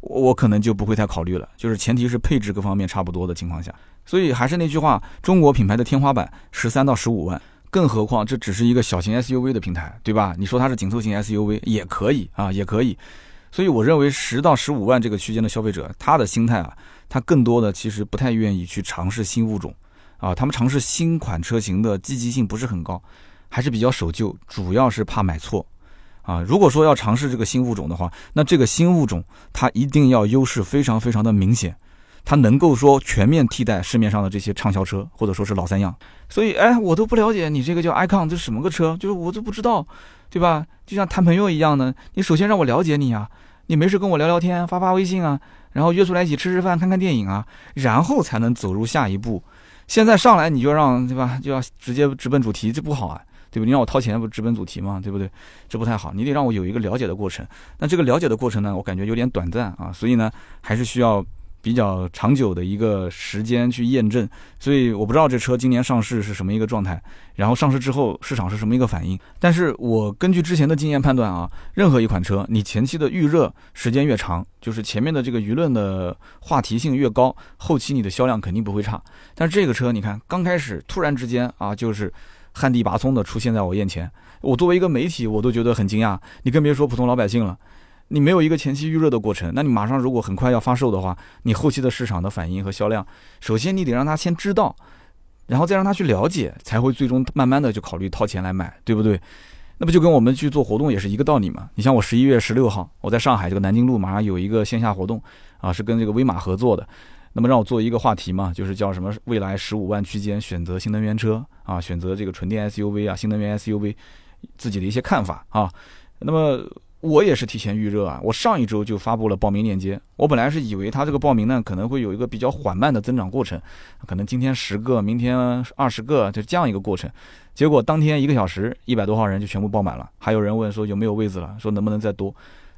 我可能就不会太考虑了，就是前提是配置各方面差不多的情况下。所以还是那句话，中国品牌的天花板13到15万，更何况这只是一个小型 SUV 的平台，对吧？你说它是紧凑型 SUV 也可以啊，也可以。所以我认为10到15万这个区间的消费者，他的心态他更多的其实不太愿意去尝试新物种啊，他们尝试新款车型的积极性不是很高，还是比较守旧，主要是怕买错。如果说要尝试这个新物种的话，那这个新物种它一定要优势非常非常的明显，它能够说全面替代市面上的这些畅销车，或者说是老三样。所以我都不了解你这个叫 Icon 这是什么个车，就是我都不知道，对吧？就像谈朋友一样呢，你首先让我了解你啊，你没事跟我聊聊天，发发微信啊，然后约出来一起吃吃饭、看看电影啊，然后才能走入下一步。现在上来你就让，对吧？就要直接直奔主题，这不好啊。对不对？你让我掏钱不直奔主题吗？对不对？这不太好，你得让我有一个了解的过程。那这个了解的过程呢，我感觉有点短暂啊，所以呢，还是需要比较长久的一个时间去验证。所以我不知道这车今年上市是什么一个状态，然后上市之后市场是什么一个反应。但是我根据之前的经验判断啊，任何一款车，你前期的预热时间越长，就是前面的这个舆论的话题性越高，后期你的销量肯定不会差。但是这个车你看，刚开始突然之间就是旱地拔葱的出现在我眼前，我作为一个媒体，我都觉得很惊讶，你更别说普通老百姓了。你没有一个前期预热的过程，那你马上如果很快要发售的话，你后期的市场的反应和销量，首先你得让他先知道，然后再让他去了解，才会最终慢慢的就考虑掏钱来买，对不对？那不就跟我们去做活动也是一个道理嘛。你像我11月16号我在上海这个南京路马上有一个线下活动啊，是跟这个威马合作的，那么让我做一个话题嘛，就是叫什么未来15万区间选择新能源车啊，选择这个纯电 SUV 啊，新能源 SUV 自己的一些看法啊。那么我也是提前预热啊，我上一周就发布了报名链接。我本来是以为它这个报名呢可能会有一个比较缓慢的增长过程，可能今天10个，明天20个，就这样一个过程。结果当天1个小时100多号人就全部爆满了，还有人问说有没有位子了，说能不能再多。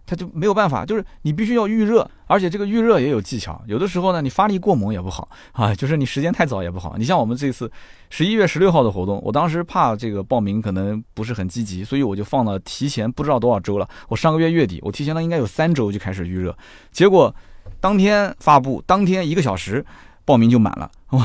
他就没有办法，就是你必须要预热，而且这个预热也有技巧。有的时候呢，你发力过猛也不好啊，就是你时间太早也不好。你像我们这次11月16号的活动，我当时怕这个报名可能不是很积极，所以我就放了提前不知道多少周了。我上个月月底，我提前了应该有3周就开始预热，结果当天发布，当天1个小时报名就满了，哇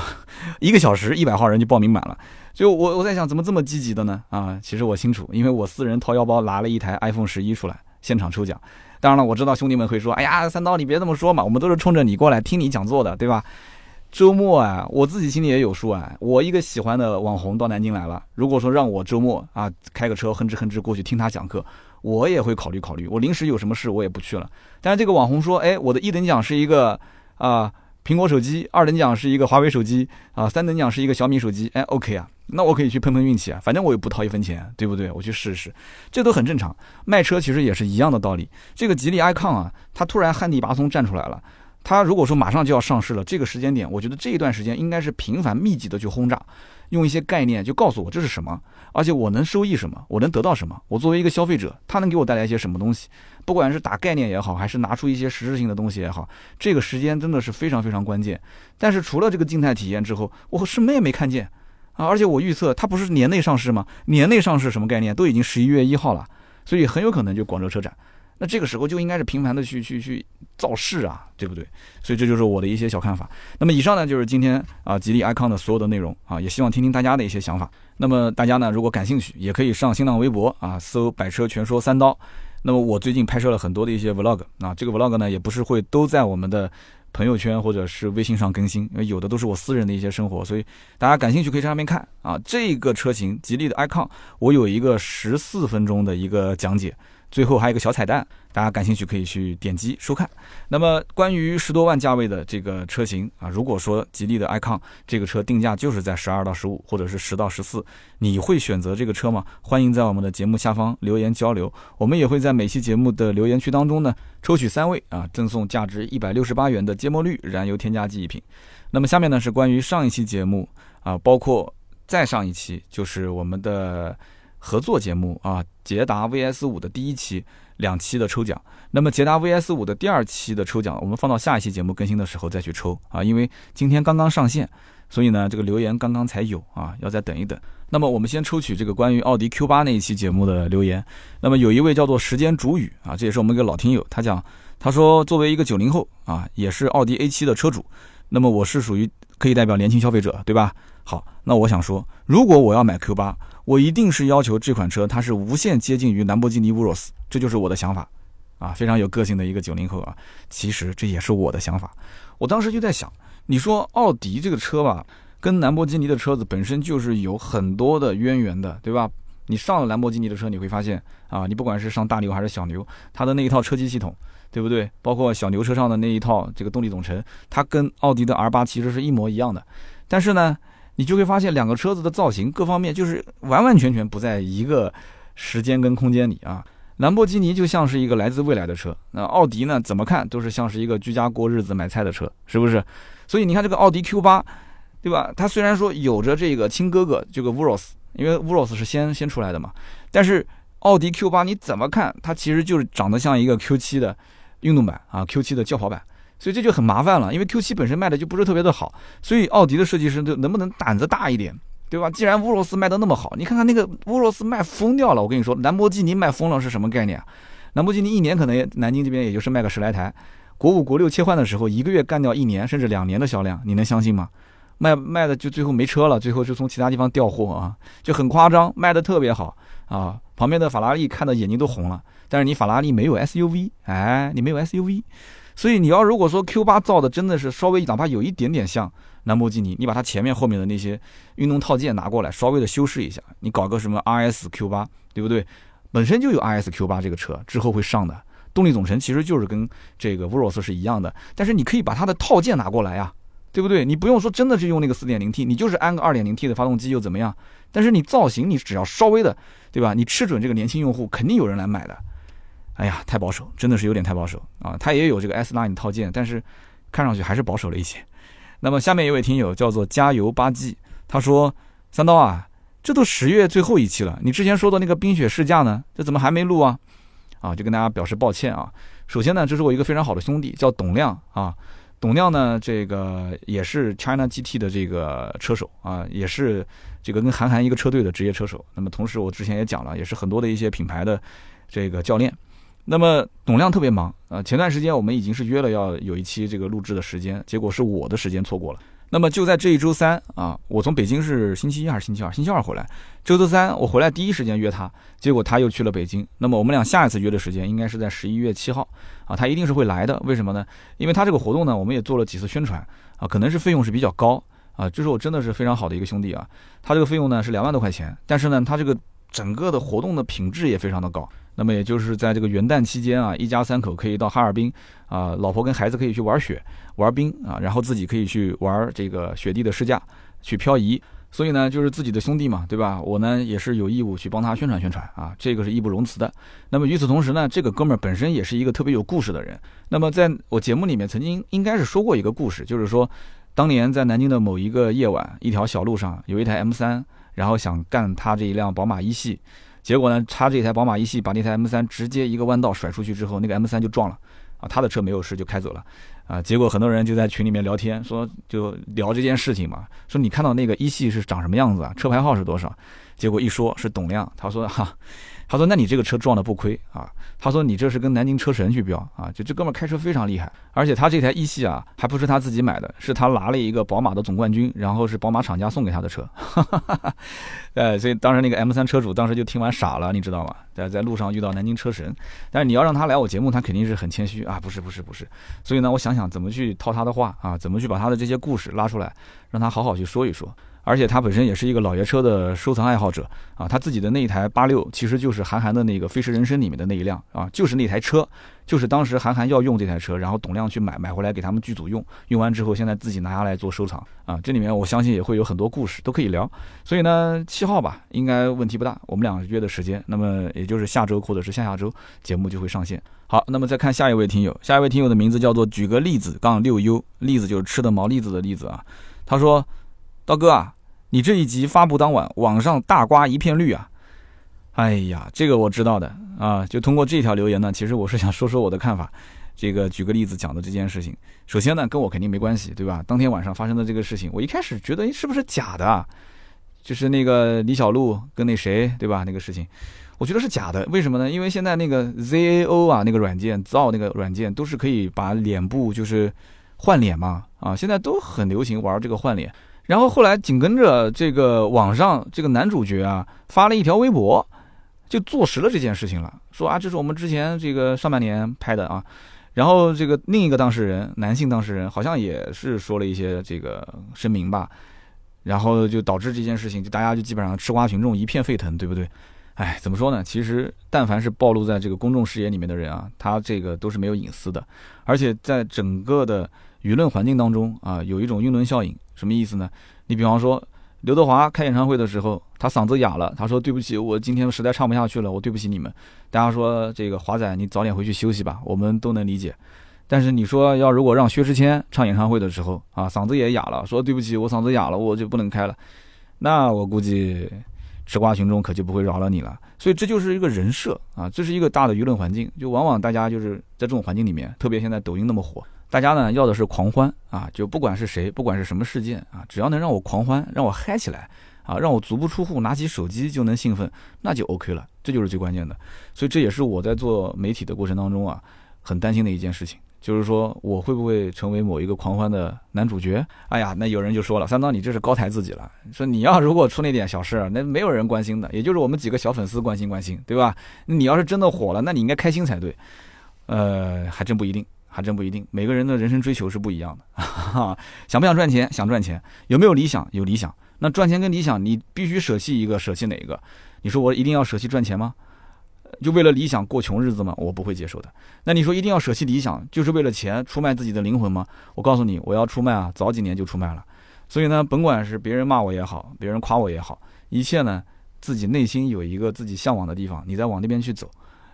，1个小时100号人就报名满了。就我在想怎么这么积极的呢？啊，其实我清楚，因为我私人掏腰包拿了一台 iPhone 11出来。现场抽奖，当然了，我知道兄弟们会说，哎呀，三刀你别这么说嘛，我们都是冲着你过来听你讲座的，对吧？周末啊，我自己心里也有数啊，我一个喜欢的网红到南京来了，如果说让我周末啊开个车哼哧哼哧过去听他讲课，我也会考虑考虑，我临时有什么事我也不去了。但是这个网红说，哎，我的1等奖是一个苹果手机，2等奖是一个华为手机啊，3等奖是一个小米手机，哎 ，OK 啊。那我可以去碰碰运气啊，反正我也不掏1分钱，对不对？我去试试，这都很正常。卖车其实也是一样的道理。这个吉利 ICON 啊，它突然旱地拔葱站出来了。它如果说马上就要上市了，这个时间点，我觉得这一段时间应该是频繁密集的去轰炸，用一些概念就告诉我这是什么，而且我能收益什么，我能得到什么，我作为一个消费者，它能给我带来一些什么东西。不管是打概念也好，还是拿出一些实质性的东西也好，这个时间真的是非常非常关键。但是除了这个静态体验之后，我什么也没看见。啊，而且我预测它不是年内上市吗？年内上市什么概念？都已经11月1号了，所以很有可能就广州车展。那这个时候就应该是频繁的去造势啊，对不对？所以这就是我的一些小看法。那么以上呢就是今天啊吉利 ICON 的所有的内容啊，也希望听听大家的一些想法。那么大家呢如果感兴趣，也可以上新浪微博啊搜“百车全说三刀”。那么我最近拍摄了很多的一些 vlog 啊，这个 vlog 呢也不是会都在我们的朋友圈或者是微信上更新，因为有的都是我私人的一些生活，所以大家感兴趣可以在上面看啊。这个车型吉利的 ICON 我有一个14分钟的一个讲解，最后还有一个小彩蛋，大家感兴趣可以去点击收看。那么关于10多万价位的这个车型啊，如果说吉利的 ICON 这个车定价就是在12到15或者是10到14，你会选择这个车吗？欢迎在我们的节目下方留言交流，我们也会在每期节目的留言区当中呢抽取3位啊，赠送价值168元的节末绿燃油添加剂1瓶。那么下面呢是关于上一期节目啊，包括再上一期就是我们的合作节目啊，捷达 VS5 的第一期2期的抽奖。那么捷达 VS5 的第2期的抽奖，我们放到下一期节目更新的时候再去抽啊，因为今天刚刚上线，所以呢这个留言刚刚才有啊，要再等一等。那么我们先抽取这个关于奥迪 Q8 那一期节目的留言。那么有一位叫做时间煮雨啊，这也是我们一个老听友，他说作为一个90后啊，也是奥迪 A7 的车主，那么我是属于可以代表年轻消费者，对吧？好，那我想说，如果我要买 Q8， 我一定是要求这款车它是无限接近于兰博基尼 Urus， 这就是我的想法啊，非常有个性的一个90后啊，其实这也是我的想法。我当时就在想，你说奥迪这个车吧，跟兰博基尼的车子本身就是有很多的渊源的，对吧？你上了兰博基尼的车，你会发现啊，你不管是上大牛还是小牛，它的那一套车机系统，对不对？包括小牛车上的那一套这个动力总成，它跟奥迪的 R8 其实是一模一样的。但是呢，你就会发现两个车子的造型各方面就是完完全全不在一个时间跟空间里啊。兰博基尼就像是一个来自未来的车，那奥迪呢怎么看都是像是一个居家过日子买菜的车，是不是？所以你看这个奥迪 Q8，对吧？它虽然说有着这个亲哥哥这个 Urus， 因为 Urus 是先出来的嘛，但是奥迪 Q8 你怎么看，它其实就是长得像一个 Q7 的运动版啊， Q7 的轿跑版，所以这就很麻烦了，因为 Q7 本身卖的就不是特别的好，所以奥迪的设计师就能不能胆子大一点，对吧？既然 Urus 卖的那么好，你看看那个 Urus 卖疯掉了，我跟你说，兰博基尼卖疯了是什么概念啊？兰博基尼一年可能南京这边也就是卖个10来台，国5国6切换的时候，一个月干掉1年甚至2年的销量，你能相信吗？卖的就最后没车了，最后就从其他地方调货啊，就很夸张，卖的特别好啊，旁边的法拉利看的眼睛都红了，但是你法拉利没有 SUV， 哎，你没有 SUV， 所以你要如果说 Q8 造的真的是稍微哪怕有一点点像兰博基尼，你把它前面后面的那些运动套件拿过来稍微的修饰一下，你搞个什么 RS Q8， 对不对？本身就有 RS Q8 这个车之后会上的，动力总成其实就是跟这个 Urus 是一样的，但是你可以把它的套件拿过来啊，对不对？你不用说真的是用那个 4.0T， 你就是安个 2.0T 的发动机又怎么样？但是你造型你只要稍微的，对吧？你吃准这个年轻用户，肯定有人来买的。哎呀，太保守，真的是有点太保守啊！它也有这个 S-Line 套件，但是看上去还是保守了一些。那么下面一位听友叫做加油八 G， 他说：“三刀啊，这都10月最后一期了，你之前说的那个冰雪试驾呢，这怎么还没录啊？”啊，就跟大家表示抱歉啊。首先呢，这是我一个非常好的兄弟，叫董亮啊。董亮呢，这个也是 China GT 的这个车手啊，也是这个跟韩寒一个车队的职业车手。那么同时我之前也讲了，也是很多的一些品牌的这个教练。那么董亮特别忙啊，前段时间我们已经是约了要有一期这个录制的时间，结果是我的时间错过了。那么就在这一周三啊，我从北京是星期一还是星期二？星期二回来，这周三我回来第一时间约他，结果他又去了北京。那么我们俩下一次约的时间应该是在11月7号啊，他一定是会来的。为什么呢？因为他这个活动呢，我们也做了几次宣传啊，可能是费用是比较高啊，这是我真的是非常好的一个兄弟啊，他这个费用呢是2万多块钱，但是呢，他这个整个的活动的品质也非常的高。那么也就是在这个元旦期间啊，一家三口可以到哈尔滨啊，老婆跟孩子可以去玩雪、玩冰啊，然后自己可以去玩这个雪地的试驾、去漂移。所以呢，就是自己的兄弟嘛，对吧？我呢也是有义务去帮他宣传宣传啊，这个是义不容辞的。那么与此同时呢，这个哥们儿本身也是一个特别有故事的人。那么在我节目里面曾经应该是说过一个故事，就是说当年在南京的某一个夜晚，一条小路上有一台 M3， 然后想干他这一辆宝马一系。结果呢，他这台宝马一系把那台 M3 直接一个弯道甩出去之后，那个 M3 就撞了啊，他的车没有事就开走了啊。结果很多人就在群里面聊天，说就聊这件事情嘛，说你看到那个一系是长什么样子啊，车牌号是多少？结果一说是董亮，他说哈，他说那你这个车撞的不亏啊，他说你这是跟南京车神去飙啊，就这哥们开车非常厉害，而且他这台一系啊还不是他自己买的，是他拿了一个宝马的总冠军，然后是宝马厂家送给他的车。所以当时那个 M3 车主当时就听完傻了，你知道吗？在路上遇到南京车神，但是你要让他来我节目，他肯定是很谦虚啊，不是。所以呢，我想怎么去套他的话啊，怎么去把他的这些故事拉出来，让他好好去说一说。而且他本身也是一个老爷车的收藏爱好者啊，他自己的那一台86其实就是韩寒的那个《飞驰人生》里面的那一辆啊，就是那台车，就是当时韩寒要用这台车，然后董亮去买回来给他们剧组用，用完之后现在自己拿下来做收藏啊，这里面我相信也会有很多故事都可以聊。所以呢，7号吧应该问题不大，我们俩约的时间，那么也就是下周或者是下下周节目就会上线。好，那么再看下一位听友，下一位听友的名字叫做举个栗子杠6U， 栗子就是吃的毛栗子的栗子啊，他说刀哥啊，你这一集发布当晚，网上大瓜一片绿啊！哎呀，这个我知道的啊，就通过这条留言呢，其实我是想说说我的看法。这个举个例子讲的这件事情，首先呢，跟我肯定没关系，对吧？当天晚上发生的这个事情，我一开始觉得是不是假的啊？就是那个李小璐跟那谁，对吧？那个事情，我觉得是假的。为什么呢？因为现在那个 ZAO 啊，那个软件 ZAO 那个软件都是可以把脸部就是换脸嘛，啊，现在都很流行玩这个换脸。然后后来紧跟着这个网上这个男主角啊发了一条微博，就坐实了这件事情了，说啊这是我们之前这个上半年拍的啊。然后这个另一个当事人，男性当事人好像也是说了一些这个声明吧，然后就导致这件事情就大家就基本上吃瓜群众一片沸腾，对不对？哎，怎么说呢？其实但凡是暴露在这个公众视野里面的人啊，他这个都是没有隐私的，而且在整个的舆论环境当中啊，有一种晕轮效应。什么意思呢？你比方说刘德华开演唱会的时候，他嗓子哑了，他说对不起，我今天实在唱不下去了，我对不起你们。大家说这个华仔你早点回去休息吧，我们都能理解。但是你说要如果让薛之谦唱演唱会的时候啊，嗓子也哑了，说对不起我嗓子哑了，我就不能开了，那我估计吃瓜群众可就不会饶了你了。所以这就是一个人设啊，这是一个大的舆论环境，就往往大家就是在这种环境里面，特别现在抖音那么火，大家呢要的是狂欢啊，就不管是谁，不管是什么事件啊，只要能让我狂欢，让我嗨起来啊，让我足不出户拿起手机就能兴奋，那就 OK 了，这就是最关键的。所以这也是我在做媒体的过程当中啊，很担心的一件事情，就是说我会不会成为某一个狂欢的男主角？哎呀，那有人就说了，三刀你这是高抬自己了，说你要如果出那点小事，那没有人关心的，也就是我们几个小粉丝关心关心，对吧？你要是真的火了，那你应该开心才对。还真不一定，还真不一定，每个人的人生追求是不一样的。想不想赚钱？想赚钱。有没有理想？有理想。那赚钱跟理想，你必须舍弃一个，舍弃哪一个？你说我一定要舍弃赚钱吗？就为了理想过穷日子吗？我不会接受的。那你说一定要舍弃理想，就是为了钱出卖自己的灵魂吗？我告诉你，我要出卖啊，早几年就出卖了。所以呢，甭管是别人骂我也好，别人夸我也好，一切呢，自己内心有一个自己向往的地方，你再往那边去走。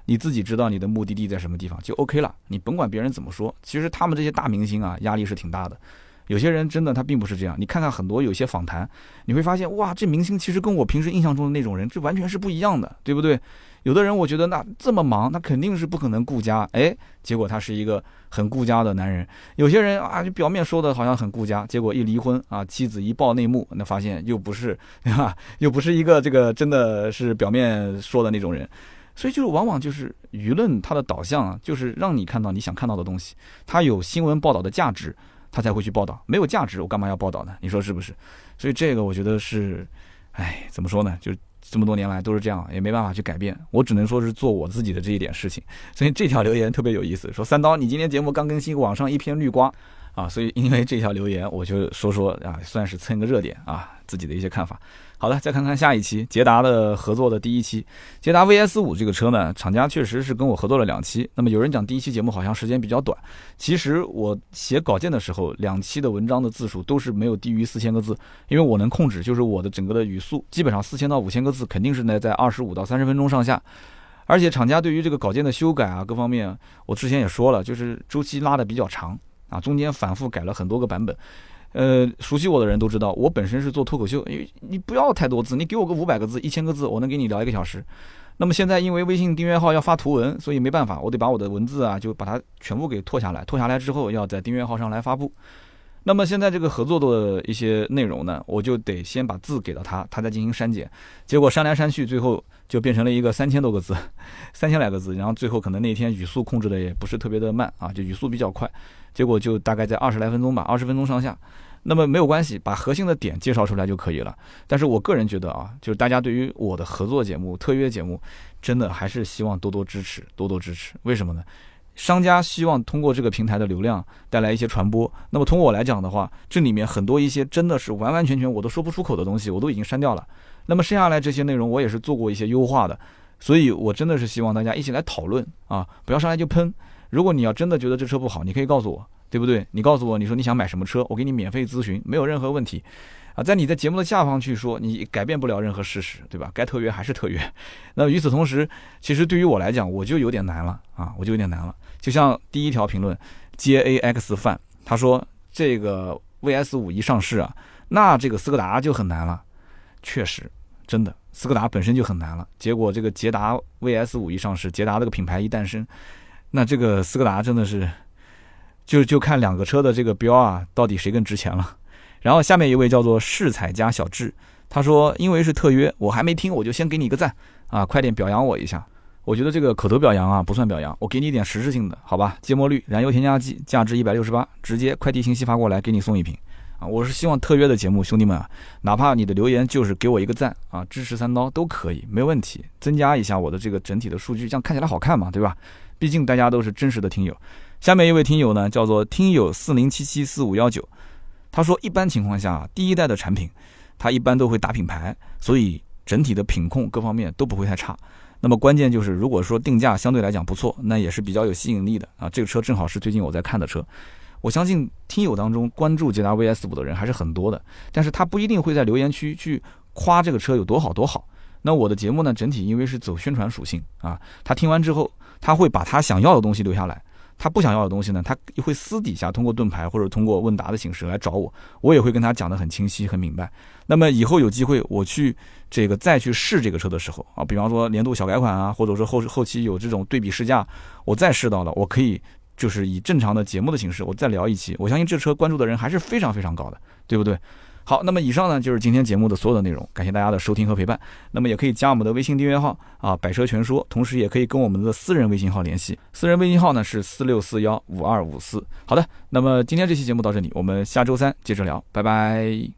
你自己知道你的目的地在什么地方就 OK 了，你甭管别人怎么说。其实他们这些大明星啊，压力是挺大的。有些人真的他并不是这样，你看看很多有些访谈，你会发现哇，这明星其实跟我平时印象中的那种人，这完全是不一样的，对不对？有的人我觉得那这么忙，那肯定是不可能顾家，哎，结果他是一个很顾家的男人。有些人啊，就表面说的好像很顾家，结果一离婚啊，妻子一爆内幕，那发现又不是，对吧？又不是一个这个真的是表面说的那种人。所以就是往往就是舆论它的导向啊，就是让你看到你想看到的东西，它有新闻报道的价值，它才会去报道，没有价值我干嘛要报道呢？你说是不是？所以这个我觉得是，哎，怎么说呢？就这么多年来都是这样，也没办法去改变，我只能说是做我自己的这一点事情。所以这条留言特别有意思，说三刀你今天节目刚更新网上一篇绿瓜啊，所以因为这条留言我就说说啊，算是蹭个热点啊，自己的一些看法。好的，再看看下一期捷达的合作的第一期，捷达 VS5 这个车呢，厂家确实是跟我合作了2期。那么有人讲第一期节目好像时间比较短，其实我写稿件的时候，2期的文章的字数都是没有低于4000个字，因为我能控制，就是我的整个的语速，基本上4000到5000个字肯定是在25到30分钟上下。而且厂家对于这个稿件的修改啊，各方面我之前也说了，就是周期拉的比较长啊，中间反复改了很多个版本。熟悉我的人都知道，我本身是做脱口秀，你不要太多字，你给我个500个字、1000个字，我能给你聊1个小时。那么现在因为微信订阅号要发图文，所以没办法，我得把我的文字啊，就把它全部给拓下来，拓下来之后要在订阅号上来发布。那么现在这个合作的一些内容呢，我就得先把字给到他，他再进行删减，结果删来删去，最后就变成了一个3000多个字，3000来个字，然后最后可能那天语速控制的也不是特别的慢啊，就语速比较快。结果就大概在20来分钟吧，20分钟上下。那么没有关系，把核心的点介绍出来就可以了。但是我个人觉得啊，就是大家对于我的合作节目、特约节目，真的还是希望多多支持，多多支持。为什么呢？商家希望通过这个平台的流量带来一些传播。那么通过我来讲的话，这里面很多一些真的是完完全全我都说不出口的东西，我都已经删掉了。那么剩下来这些内容，我也是做过一些优化的。所以我真的是希望大家一起来讨论啊，不要上来就喷。如果你要真的觉得这车不好，你可以告诉我，对不对？你告诉我，你说你想买什么车，我给你免费咨询，没有任何问题啊。在你的节目的下方去说，你改变不了任何事实，对吧？该特约还是特约。那与此同时，其实对于我来讲，我就有点难了啊，我就有点难了。就像第一条评论 JAX 范，他说这个 VS5 一上市啊，那这个斯柯达就很难了。确实，真的，斯柯达本身就很难了，结果这个捷达 VS5 一上市，捷达这个品牌一诞生。那这个斯柯达真的是，就看2个车的这个标啊，到底谁更值钱了。然后下面一位叫做世彩家小智，他说因为是特约，我还没听，我就先给你一个赞啊，快点表扬我一下。我觉得这个口头表扬啊不算表扬，我给你一点实质性的，好吧？芥末绿燃油添加剂价值168，直接快递信息发过来，给你送1瓶。啊，我是希望特约的节目，兄弟们啊，哪怕你的留言就是给我一个赞啊，支持三刀都可以，没问题，增加一下我的这个整体的数据，这样看起来好看嘛，对吧？毕竟大家都是真实的听友。下面一位听友呢，叫做听友40774519，他说一般情况下，第一代的产品，他一般都会打品牌，所以整体的品控各方面都不会太差。那么关键就是，如果说定价相对来讲不错，那也是比较有吸引力的啊。这个车正好是最近我在看的车，我相信听友当中关注捷达 VS5 的人还是很多的，但是他不一定会在留言区去夸这个车有多好多好。那我的节目呢，整体因为是走宣传属性啊，他听完之后，他会把他想要的东西留下来，他不想要的东西呢，他会私底下通过盾牌或者通过问答的形式来找我，我也会跟他讲得很清晰很明白。那么以后有机会我去这个再去试这个车的时候啊，比方说年度小改款啊，或者说后期有这种对比试驾，我再试到了，我可以就是以正常的节目的形式，我再聊一期，我相信这车关注的人还是非常非常高的，对不对？好，那么以上呢就是今天节目的所有的内容，感谢大家的收听和陪伴。那么也可以加我们的微信订阅号啊，百车全说，同时也可以跟我们的私人微信号联系，私人微信号呢是46415254。好的，那么今天这期节目到这里，我们下周三接着聊，拜拜。